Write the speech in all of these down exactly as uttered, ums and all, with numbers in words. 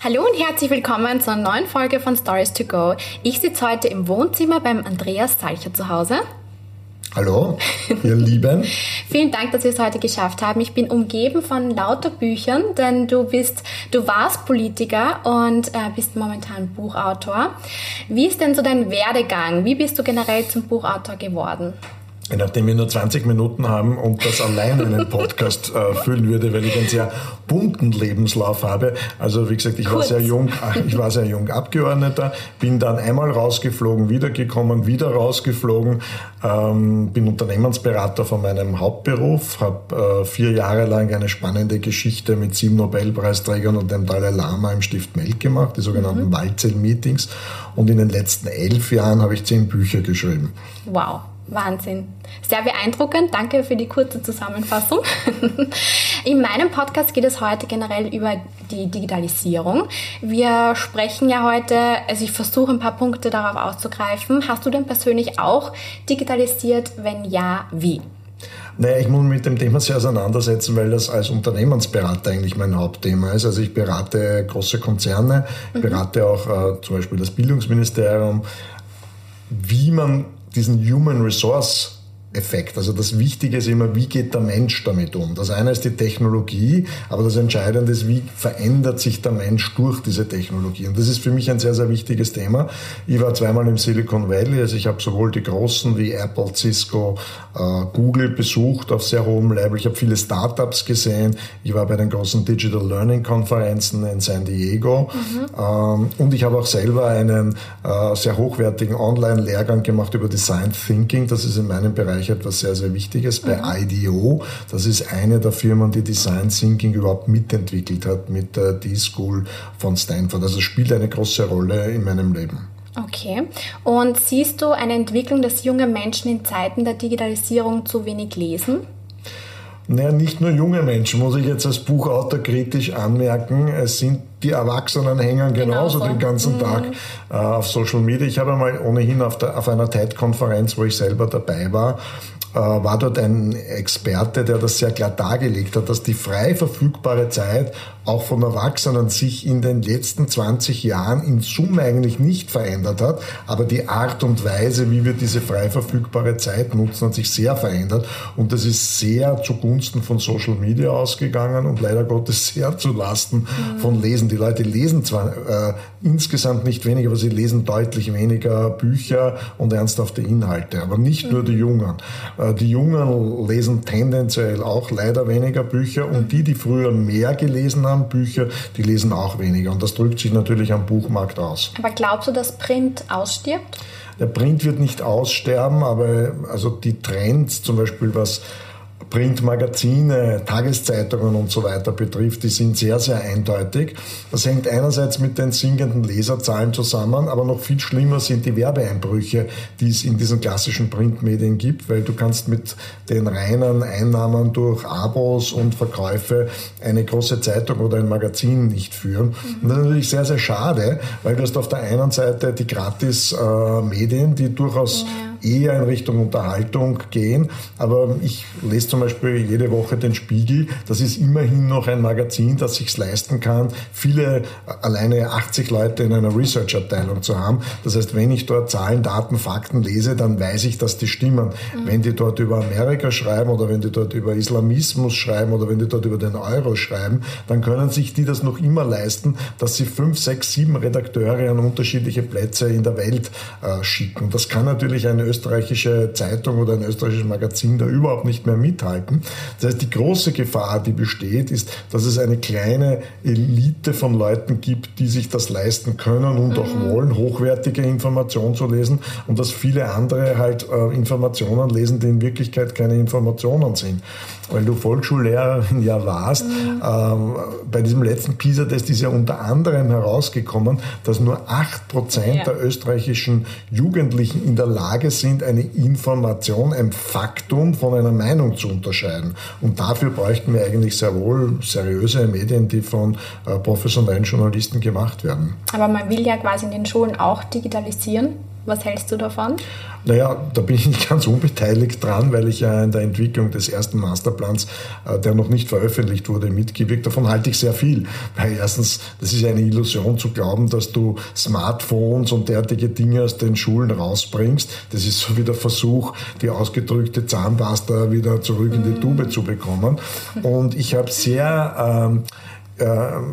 Hallo und herzlich willkommen zur neuen Folge von Stories to Go. Ich sitze heute im Wohnzimmer beim Andreas Salcher zu Hause. Hallo, ihr Lieben. Vielen Dank, dass wir es heute geschafft haben. Ich bin umgeben von lauter Büchern, denn du bist, du warst Politiker und äh, bist momentan Buchautor. Wie ist denn so dein Werdegang? Wie bist du generell zum Buchautor geworden? Nachdem wir nur zwanzig Minuten haben und das allein einen Podcast äh, füllen würde, weil ich einen sehr bunten Lebenslauf habe. Also wie gesagt, ich war sehr jung, ich war sehr jung Abgeordneter, bin dann einmal rausgeflogen, wiedergekommen, wieder rausgeflogen, ähm, bin Unternehmensberater von meinem Hauptberuf, habe äh, vier Jahre lang eine spannende Geschichte mit sieben Nobelpreisträgern und dem Dalai Lama im Stift Melk gemacht, die sogenannten mhm. Waldzell Meetings. Und in den letzten elf Jahren habe ich zehn Bücher geschrieben. Wow. Wahnsinn. Sehr beeindruckend. Danke für die kurze Zusammenfassung. In meinem Podcast geht es heute generell über die Digitalisierung. Wir sprechen ja heute, also ich versuche ein paar Punkte darauf auszugreifen. Hast du denn persönlich auch digitalisiert? Wenn ja, wie? Naja, ich muss mich mit dem Thema sehr auseinandersetzen, weil das als Unternehmensberater eigentlich mein Hauptthema ist. Also ich berate große Konzerne, mhm. berate auch äh, zum Beispiel das Bildungsministerium, wie man diesen Human Resource Effekt. Also das Wichtige ist immer, wie geht der Mensch damit um? Das eine ist die Technologie, aber das Entscheidende ist, wie verändert sich der Mensch durch diese Technologie? Und das ist für mich ein sehr, sehr wichtiges Thema. Ich war zweimal im Silicon Valley, also ich habe sowohl die Großen wie Apple, Cisco, äh, Google besucht auf sehr hohem Level. Ich habe viele Startups gesehen. Ich war bei den großen Digital Learning Konferenzen in San Diego. Mhm. Ähm, und ich habe auch selber einen äh, sehr hochwertigen Online-Lehrgang gemacht über Design Thinking. Das ist in meinem Bereich etwas sehr, sehr Wichtiges bei mhm. I D E O. Das ist eine der Firmen, die Design Thinking überhaupt mitentwickelt hat mit der D-School von Stanford. Also spielt eine große Rolle in meinem Leben. Okay. Und siehst du eine Entwicklung, dass junge Menschen in Zeiten der Digitalisierung zu wenig lesen? Naja, nicht nur junge Menschen, muss ich jetzt als Buchautor kritisch anmerken. Es sind die Erwachsenen hängen genauso, genauso. den ganzen mhm. Tag äh, auf Social Media. Ich habe einmal ohnehin auf, der, auf einer T E D-Konferenz, wo ich selber dabei war, äh, war dort ein Experte, der das sehr klar dargelegt hat, dass die frei verfügbare Zeit auch von Erwachsenen sich in den letzten zwanzig Jahren in Summe eigentlich nicht verändert hat, aber die Art und Weise, wie wir diese frei verfügbare Zeit nutzen, hat sich sehr verändert und das ist sehr zugunsten von Social Media ausgegangen und leider Gottes sehr zu Lasten mhm. von Lesen. Die Leute lesen zwar äh, insgesamt nicht weniger, aber sie lesen deutlich weniger Bücher und ernsthafte Inhalte, aber nicht mhm. nur die Jungen. Äh, die Jungen lesen tendenziell auch leider weniger Bücher und die, die früher mehr gelesen haben, Bücher, die lesen auch weniger. Und das drückt sich natürlich am Buchmarkt aus. Aber glaubst du, dass Print ausstirbt? Der Print wird nicht aussterben, aber also die Trends, zum Beispiel was Printmagazine, Tageszeitungen und so weiter betrifft, die sind sehr, sehr eindeutig. Das hängt einerseits mit den sinkenden Leserzahlen zusammen, aber noch viel schlimmer sind die Werbeeinbrüche, die es in diesen klassischen Printmedien gibt, weil du kannst mit den reinen Einnahmen durch Abos und Verkäufe eine große Zeitung oder ein Magazin nicht führen. Mhm. Und das ist natürlich sehr, sehr schade, weil du hast auf der einen Seite die Gratis-Medien, die durchaus ja. eher in Richtung Unterhaltung gehen, aber ich lese zum Beispiel jede Woche den Spiegel, das ist immerhin noch ein Magazin, das sich's leisten kann, viele, alleine achtzig Leute in einer Research-Abteilung zu haben, das heißt, wenn ich dort Zahlen, Daten, Fakten lese, dann weiß ich, dass die stimmen. Mhm. Wenn die dort über Amerika schreiben oder wenn die dort über Islamismus schreiben oder wenn die dort über den Euro schreiben, dann können sich die das noch immer leisten, dass sie fünf, sechs, sieben Redakteure an unterschiedliche Plätze in der Welt äh, schicken. Das kann natürlich eine österreichische Zeitung oder ein österreichisches Magazin da überhaupt nicht mehr mithalten. Das heißt, die große Gefahr, die besteht, ist, dass es eine kleine Elite von Leuten gibt, die sich das leisten können und mhm. auch wollen, hochwertige Informationen zu lesen und dass viele andere halt äh, Informationen lesen, die in Wirklichkeit keine Informationen sind. Weil du Volksschullehrerin ja warst, mhm. ähm, bei diesem letzten PISA-Test ist ja unter anderem herausgekommen, dass nur acht Prozent ja. der österreichischen Jugendlichen in der Lage sind, sind, eine Information, ein Faktum von einer Meinung zu unterscheiden. Und dafür bräuchten wir eigentlich sehr wohl seriöse Medien, die von äh, professionellen Journalisten gemacht werden. Aber man will ja quasi in den Schulen auch digitalisieren. Was hältst du davon? Naja, da bin ich nicht ganz unbeteiligt dran, weil ich ja in der Entwicklung des ersten Masterplans, der noch nicht veröffentlicht wurde, mitgewirkt. Davon halte ich sehr viel, weil erstens, das ist eine Illusion zu glauben, dass du Smartphones und derartige Dinge aus den Schulen rausbringst. Das ist so wie der Versuch, die ausgedrückte Zahnpasta wieder zurück in die Tube zu bekommen. Und ich habe sehr... Ähm,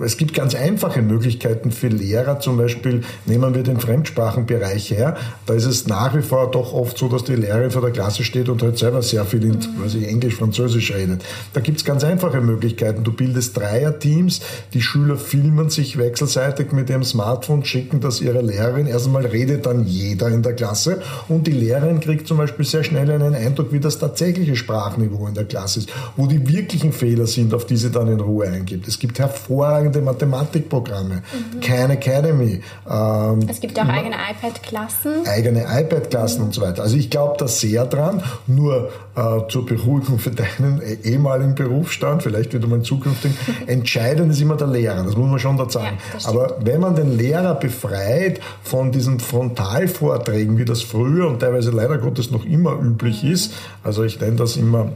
Es gibt ganz einfache Möglichkeiten für Lehrer, zum Beispiel nehmen wir den Fremdsprachenbereich her, da ist es nach wie vor doch oft so, dass die Lehrerin vor der Klasse steht und halt selber sehr viel in weiß ich, Englisch, Französisch redet. Da gibt es ganz einfache Möglichkeiten, du bildest Dreierteams, die Schüler filmen sich wechselseitig mit ihrem Smartphone, schicken das ihrer Lehrerin, erst einmal redet dann jeder in der Klasse und die Lehrerin kriegt zum Beispiel sehr schnell einen Eindruck, wie das tatsächliche Sprachniveau in der Klasse ist, wo die wirklichen Fehler sind, auf die sie dann in Ruhe eingibt. Es gibt hervorragende Mathematikprogramme, mhm. Khan Academy. Ähm, es gibt ja auch eigene iPad-Klassen. Eigene iPad-Klassen mhm. und so weiter. Also ich glaube da sehr dran, nur äh, zur Beruhigung für deinen eh- ehemaligen Berufsstand, vielleicht wieder mal in Zukunft, entscheidend ist immer der Lehrer, das muss man schon dazu sagen. Ja, aber wenn man den Lehrer befreit von diesen Frontalvorträgen, wie das früher und teilweise leider Gottes noch immer üblich mhm. ist, also ich nenne das immer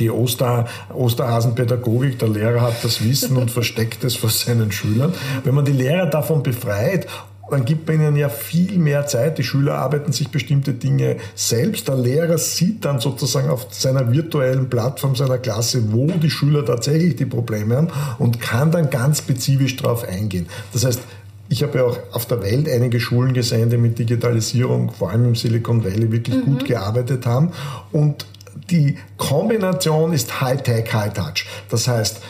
die Oster, Osterhasenpädagogik, der Lehrer hat das Wissen und versteckt es vor seinen Schülern. Wenn man die Lehrer davon befreit, dann gibt man ihnen ja viel mehr Zeit. Die Schüler arbeiten sich bestimmte Dinge selbst. Der Lehrer sieht dann sozusagen auf seiner virtuellen Plattform seiner Klasse, wo die Schüler tatsächlich die Probleme haben und kann dann ganz spezifisch darauf eingehen. Das heißt, ich habe ja auch auf der Welt einige Schulen gesehen, die mit Digitalisierung, vor allem im Silicon Valley, wirklich mhm. gut gearbeitet haben und die Kombination ist High-Tech, High-Touch. Das heißt,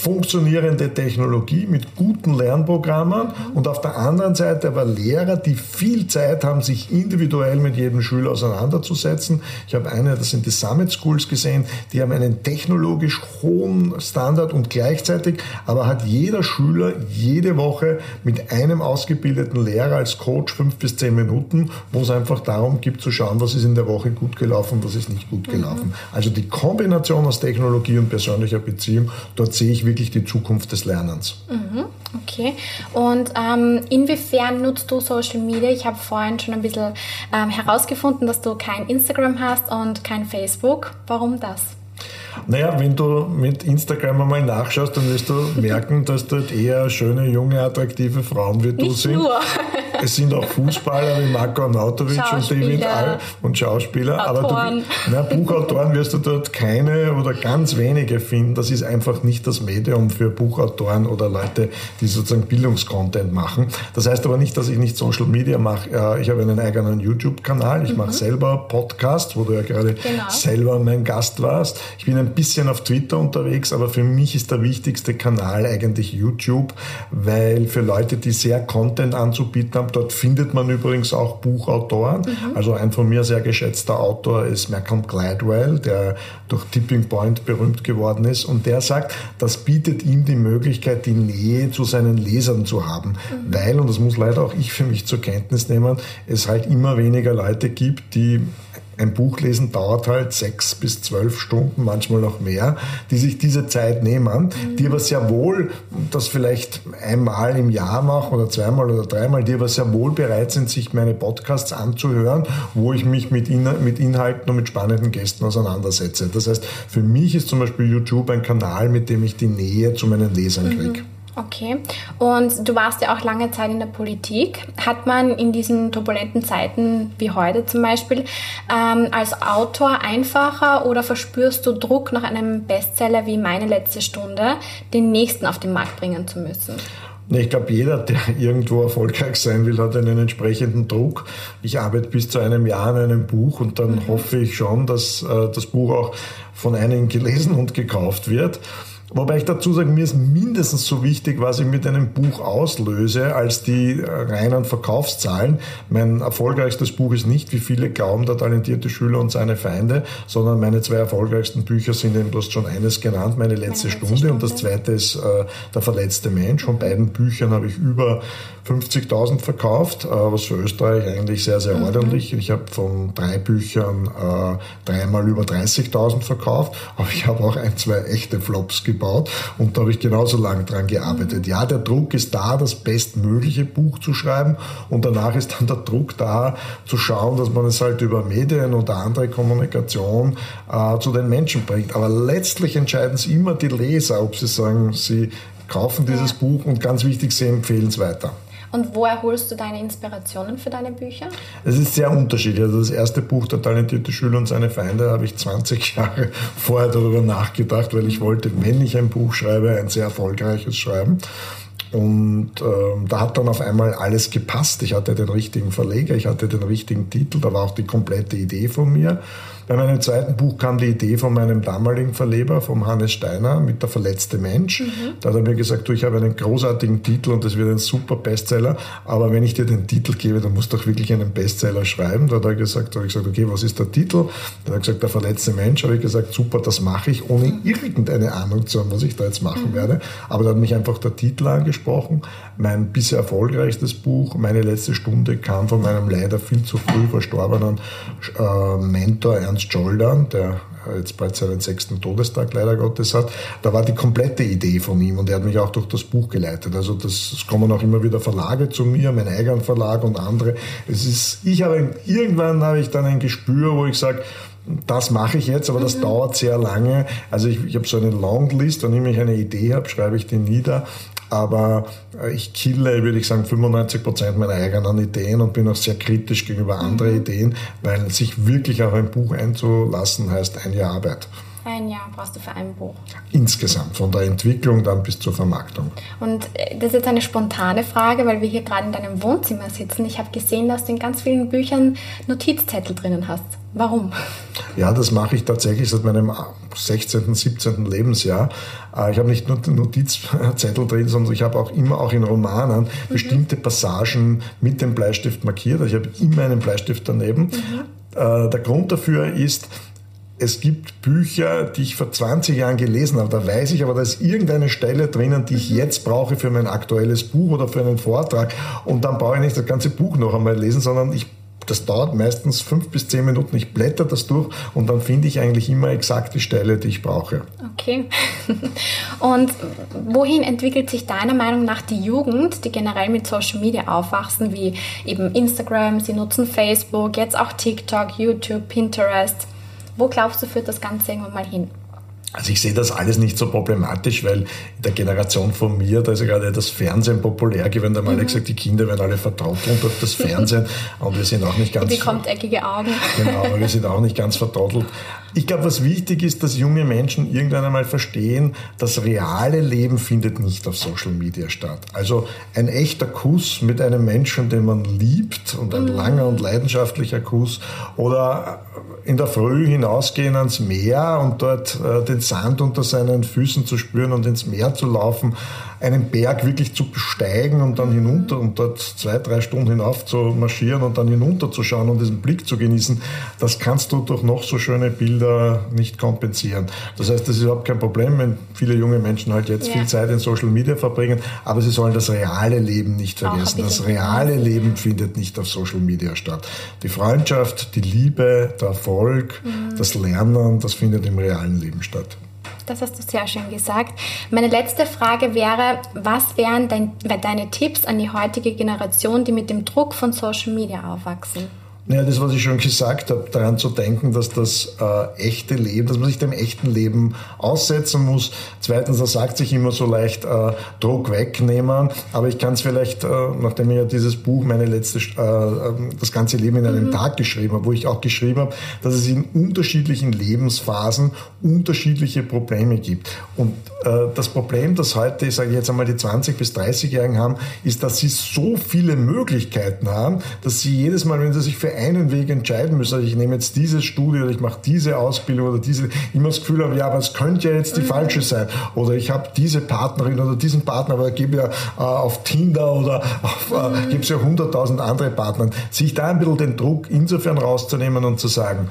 funktionierende Technologie mit guten Lernprogrammen und auf der anderen Seite aber Lehrer, die viel Zeit haben, sich individuell mit jedem Schüler auseinanderzusetzen. Ich habe eine, das sind die Summit Schools gesehen, die haben einen technologisch hohen Standard und gleichzeitig aber hat jeder Schüler jede Woche mit einem ausgebildeten Lehrer als Coach fünf bis zehn Minuten, wo es einfach darum geht zu schauen, was ist in der Woche gut gelaufen, was ist nicht gut gelaufen. Also die Kombination aus Technologie und persönlicher Beziehung, dort sehe ich wirklich die Zukunft des Lernens. Mhm, okay. Und ähm, inwiefern nutzt du Social Media? Ich habe vorhin schon ein bisschen ähm, herausgefunden, dass du kein Instagram hast und kein Facebook. Warum das? Naja, wenn du mit Instagram einmal nachschaust, dann wirst du merken, dass dort eher schöne, junge, attraktive Frauen wie du sind. Nicht nur. Es sind auch Fußballer wie Marko Arnautović und David Alaba und Schauspieler. Autoren. Aber du, na, Buchautoren wirst du dort keine oder ganz wenige finden. Das ist einfach nicht das Medium für Buchautoren oder Leute, die sozusagen Bildungscontent machen. Das heißt aber nicht, dass ich nicht Social Media mache. Ich habe einen eigenen YouTube-Kanal. Ich mhm. mache selber Podcasts, wo du ja gerade genau. selber mein Gast warst. Ich bin ein bisschen auf Twitter unterwegs, aber für mich ist der wichtigste Kanal eigentlich YouTube, weil für Leute, die sehr Content anzubieten haben, dort findet man übrigens auch Buchautoren. Mhm. Also ein von mir sehr geschätzter Autor ist Malcolm Gladwell, der durch Tipping Point berühmt geworden ist. Und der sagt, das bietet ihm die Möglichkeit, die Nähe zu seinen Lesern zu haben. Mhm. Weil, und das muss leider auch ich für mich zur Kenntnis nehmen, es halt immer weniger Leute gibt, die... Ein Buch lesen dauert halt sechs bis zwölf Stunden, manchmal noch mehr, die sich diese Zeit nehmen, die aber sehr wohl, das vielleicht einmal im Jahr machen oder zweimal oder dreimal, die aber sehr wohl bereit sind, sich meine Podcasts anzuhören, wo ich mich mit, In- mit Inhalten und mit spannenden Gästen auseinandersetze. Das heißt, für mich ist zum Beispiel YouTube ein Kanal, mit dem ich die Nähe zu meinen Lesern kriege. Mhm. Okay. Und du warst ja auch lange Zeit in der Politik. Hat man in diesen turbulenten Zeiten wie heute zum Beispiel ähm, als Autor einfacher oder verspürst du Druck, nach einem Bestseller wie Meine letzte Stunde den nächsten auf den Markt bringen zu müssen? Ich glaube, jeder, der irgendwo erfolgreich sein will, hat einen entsprechenden Druck. Ich arbeite bis zu einem Jahr an einem Buch und dann mhm. hoffe ich schon, dass äh, das Buch auch von einigen gelesen und gekauft wird. Wobei ich dazu sage, mir ist mindestens so wichtig, was ich mit einem Buch auslöse, als die reinen Verkaufszahlen. Mein erfolgreichstes Buch ist nicht, wie viele glauben, Der talentierte Schüler und seine Feinde, sondern meine zwei erfolgreichsten Bücher sind eben, du hast schon eines genannt, Meine letzte, meine letzte Stunde, Stunde und das zweite ist äh, Der verletzte Mensch. Von beiden Büchern habe ich über fünfzigtausend verkauft, äh, was für Österreich eigentlich sehr, sehr mhm. ordentlich. Ich habe von drei Büchern äh, dreimal über dreißigtausend verkauft, aber ich habe auch ein, zwei echte Flops gebildet. gebaut und da habe ich genauso lange dran gearbeitet. Ja, der Druck ist da, das bestmögliche Buch zu schreiben und danach ist dann der Druck da, zu schauen, dass man es halt über Medien oder andere Kommunikation äh, zu den Menschen bringt. Aber letztlich entscheiden es immer die Leser, ob sie sagen, sie kaufen dieses ja. Buch und ganz wichtig, sie empfehlen es weiter. Und woher holst du deine Inspirationen für deine Bücher? Es ist sehr unterschiedlich. Also das erste Buch, Der talentierte Schüler und seine Feinde, habe ich zwanzig Jahre vorher darüber nachgedacht, weil ich wollte, wenn ich ein Buch schreibe, ein sehr erfolgreiches schreiben. Und ähm, da hat dann auf einmal alles gepasst. Ich hatte den richtigen Verleger, ich hatte den richtigen Titel, da war auch die komplette Idee von mir. Bei meinem zweiten Buch kam die Idee von meinem damaligen Verleger, vom Hannes Steiner, mit Der verletzte Mensch. Mhm. Da hat er mir gesagt, du, ich habe einen großartigen Titel und das wird ein super Bestseller, aber wenn ich dir den Titel gebe, dann musst du doch wirklich einen Bestseller schreiben. Da hat er gesagt, da habe ich gesagt, okay, was ist der Titel? Dann hat er gesagt, Der verletzte Mensch. Da habe ich gesagt, super, das mache ich, ohne irgendeine Ahnung zu haben, was ich da jetzt machen mhm. werde. Aber da hat mich einfach der Titel angesprochen. Mein bisher erfolgreichstes Buch, Meine letzte Stunde, kam von meinem leider viel zu früh verstorbenen äh, Mentor Ernst Scholdern, der jetzt bald seinen sechsten Todestag leider Gottes hat, da war die komplette Idee von ihm und er hat mich auch durch das Buch geleitet. Also das, es kommen auch immer wieder Verlage zu mir, mein eigenen Verlag und andere. Es ist, ich habe irgendwann habe ich dann ein Gespür, wo ich sage, das mache ich jetzt, aber das mhm. dauert sehr lange. Also ich, ich habe so eine Longlist, wenn ich mich eine Idee habe, schreibe ich die nieder. Aber ich kille, würde ich sagen, fünfundneunzig Prozent meiner eigenen Ideen und bin auch sehr kritisch gegenüber anderen Ideen, weil sich wirklich auf ein Buch einzulassen heißt ein Jahr Arbeit. Ein Jahr brauchst du für ein Buch? Insgesamt, von der Entwicklung dann bis zur Vermarktung. Und das ist jetzt eine spontane Frage, weil wir hier gerade in deinem Wohnzimmer sitzen. Ich habe gesehen, dass du in ganz vielen Büchern Notizzettel drinnen hast. Warum? Ja, das mache ich tatsächlich seit meinem sechzehnten, siebzehnten Lebensjahr. Ich habe nicht nur Notizzettel drin, sondern ich habe auch immer auch in Romanen mhm. bestimmte Passagen mit dem Bleistift markiert. Ich habe immer einen Bleistift daneben. Mhm. Der Grund dafür ist, es gibt Bücher, die ich vor zwanzig Jahren gelesen habe, da weiß ich aber, da ist irgendeine Stelle drinnen, die ich jetzt brauche für mein aktuelles Buch oder für einen Vortrag und dann brauche ich nicht das ganze Buch noch einmal lesen, sondern ich das dauert meistens fünf bis zehn Minuten. Ich blätter das durch und dann finde ich eigentlich immer exakt die Stelle, die ich brauche. Okay. Und wohin entwickelt sich deiner Meinung nach die Jugend, die generell mit Social Media aufwachsen, wie eben Instagram, sie nutzen Facebook, jetzt auch TikTok, YouTube, Pinterest? Wo glaubst du, führt das Ganze irgendwann mal hin? Also ich sehe das alles nicht so problematisch, weil in der Generation von mir, da ist ja gerade das Fernsehen populär geworden, da haben alle gesagt, die Kinder werden alle vertrottelt durch das Fernsehen und wir sind auch nicht ganz... Die bekommt eckige Augen. Genau, wir sind auch nicht ganz vertrottelt. Ich glaube, was wichtig ist, dass junge Menschen irgendwann einmal verstehen, das reale Leben findet nicht auf Social Media statt. Also ein echter Kuss mit einem Menschen, den man liebt und ein mhm. langer und leidenschaftlicher Kuss oder in der Früh hinausgehen ans Meer und dort äh, den Sand unter seinen Füßen zu spüren und ins Meer zu laufen, einen Berg wirklich zu besteigen und dann hinunter und dort zwei, drei Stunden hinauf zu marschieren und dann hinunter zu schauen und diesen Blick zu genießen, das kannst du durch noch so schöne Bilder nicht kompensieren. Das heißt, das ist überhaupt kein Problem, wenn viele junge Menschen halt jetzt ja. viel Zeit in Social Media verbringen, aber sie sollen das reale Leben nicht vergessen. Das reale Leben findet nicht auf Social Media statt. Die Freundschaft, die Liebe, der Erfolg, mhm. das Lernen, das findet im realen Leben statt. Das hast du sehr schön gesagt. Meine letzte Frage wäre, was wären dein, deine Tipps an die heutige Generation, die mit dem Druck von Social Media aufwachsen? Ja, das, was ich schon gesagt habe, daran zu denken, dass das äh, echte Leben, dass man sich dem echten Leben aussetzen muss. Zweitens, das sagt sich immer so leicht, äh, Druck wegnehmen. Aber ich kann es vielleicht, äh, nachdem ich ja dieses Buch, meine letzte, äh, das ganze Leben in einem mhm. Tag geschrieben habe, wo ich auch geschrieben habe, dass es in unterschiedlichen Lebensphasen unterschiedliche Probleme gibt. Und äh, das Problem, das heute, sage ich jetzt einmal, die zwanzig- bis dreißig-Jährigen haben, ist, dass sie so viele Möglichkeiten haben, dass sie jedes Mal, wenn sie sich für einen Weg entscheiden müssen, also ich nehme jetzt dieses Studium oder ich mache diese Ausbildung oder diese, immer das Gefühl habe, ja, aber es könnte ja jetzt die mhm. falsche sein oder ich habe diese Partnerin oder diesen Partner, aber da gebe ich ja äh, auf Tinder oder auf, äh, mhm. gibt es ja hunderttausend andere Partner. Sich da ein bisschen den Druck insofern rauszunehmen und zu sagen,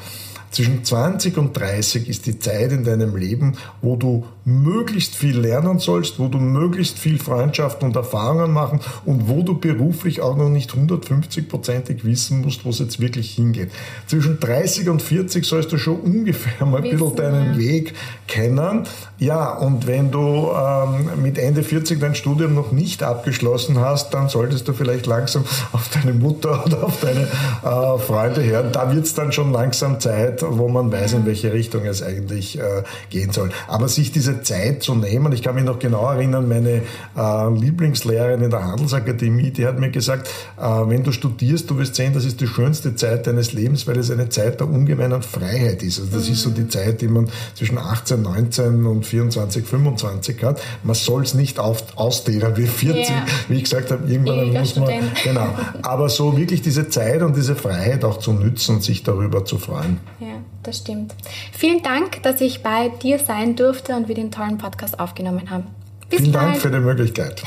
Zwischen zwanzig und dreißig ist die Zeit in deinem Leben, wo du möglichst viel lernen sollst, wo du möglichst viel Freundschaften und Erfahrungen machen und wo du beruflich auch noch nicht hundertfünfzigprozentig wissen musst, wo es jetzt wirklich hingeht. Zwischen dreißig und vierzig sollst du schon ungefähr mal ein bisschen deinen ja. Weg kennen. Ja, und wenn du ähm, mit Ende vierzig dein Studium noch nicht abgeschlossen hast, dann solltest du vielleicht langsam auf deine Mutter oder auf deine äh, Freunde hören. Da wird es dann schon langsam Zeit, wo man weiß, in welche Richtung es eigentlich äh, gehen soll. Aber sich diese Zeit zu nehmen, ich kann mich noch genau erinnern, meine äh, Lieblingslehrerin in der Handelsakademie, die hat mir gesagt, äh, wenn du studierst, du wirst sehen, das ist die schönste Zeit deines Lebens, weil es eine Zeit der ungemeinen Freiheit ist. Also das ist so die Zeit, die man zwischen achtzehn, neunzehn und vierundzwanzig, fünfundzwanzig hat. Man soll es nicht auf, ausdehnen wie vierzig, yeah. wie ich gesagt habe, irgendwann muss man, genau. Aber so wirklich diese Zeit und diese Freiheit auch zu nützen und sich darüber zu freuen. Ja, das stimmt. Vielen Dank, dass ich bei dir sein durfte und wir den tollen Podcast aufgenommen haben. Bis Vielen bald. Dank für die Möglichkeit.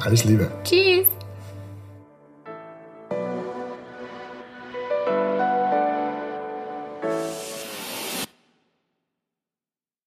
Alles Liebe. Tschüss.